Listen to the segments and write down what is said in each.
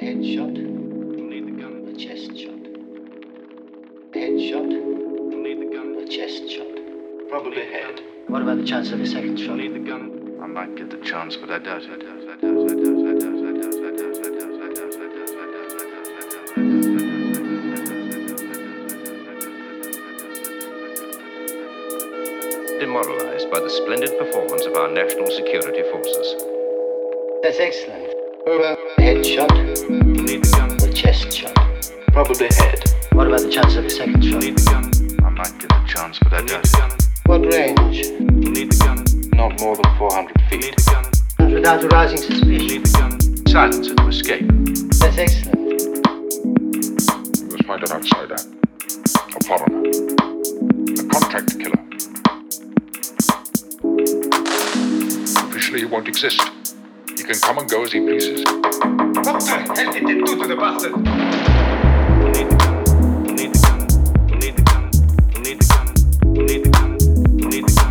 Headshot. Don't need the gun. A chest shot. Headshot. Don't need the gun. A chest shot. Probably head. What about the chance of a second shot? Don't need the gun. I might get the chance, but I doubt it. Demoralized by the splendid performance of our national security forces. That's excellent. Headshot. Need the gun. A chest shot. Probably head. What about the chance of a second shot? Need the gun. I might get the chance, but I doubt it. What range? Need the gun. Not more than 400 feet. Need the gun. Not without arousing suspicion. Need the gun. Silence it to escape. That's excellent. You must find an outsider. A foreigner. A contract killer. Officially, he won't exist. He can come and go as he pleases. What the hell did they do to the bastard? Need the gun. Need the gun. Need the gun. Need the gun. Need the gun. Need the gun.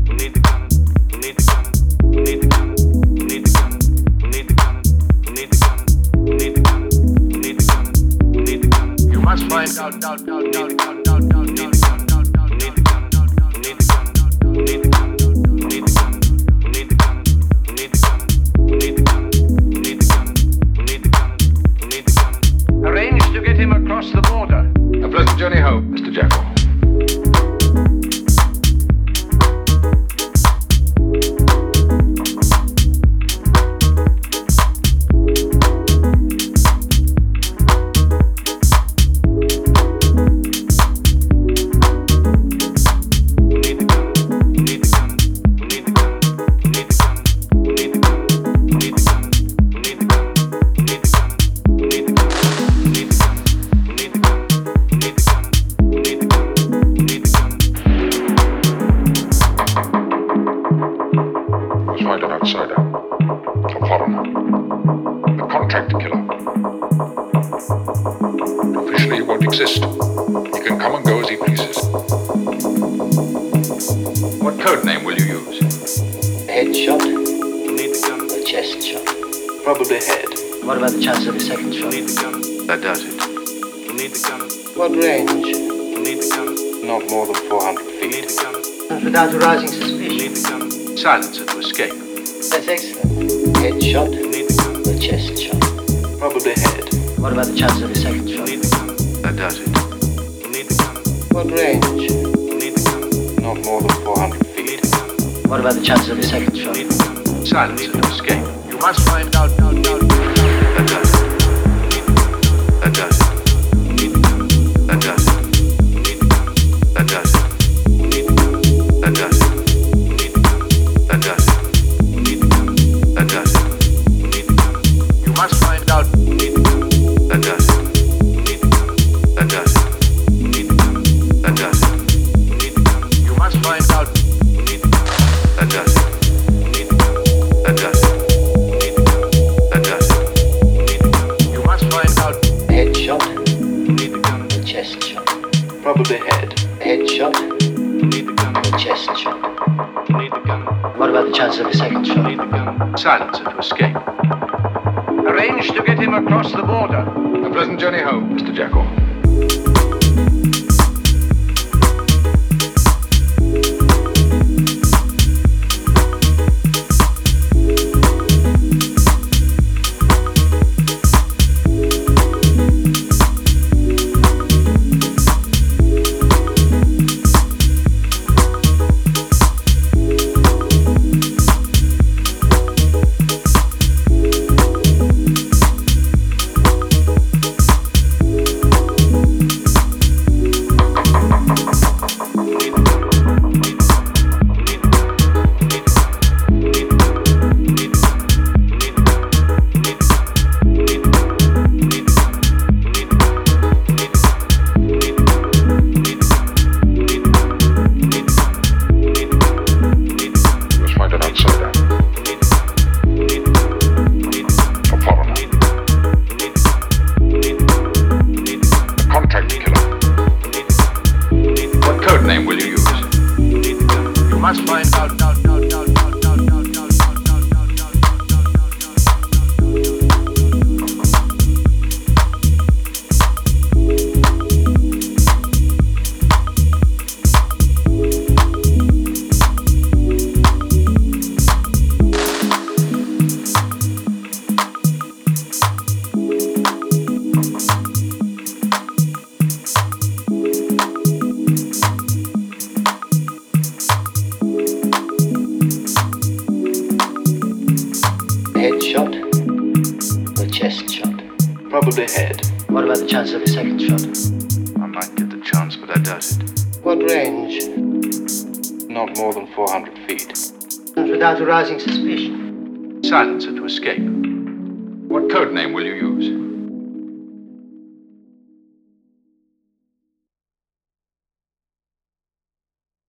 Need the gun. Need the gun. Need the gun. Need the gun. Need the gun. Need the gun. Need the gun. Need the gun. Need the gun. You must find out. Need the gun. Need the gun. Need the gun. Need the gun. Need the gun. Across the border. A pleasant journey home, Mr. Jackal. could they head? What about the chances of a second shot? I might get the chance, but I doubt it. What range? Not more than 400 feet. And without arousing suspicion? Silencer to escape. What code name will you use?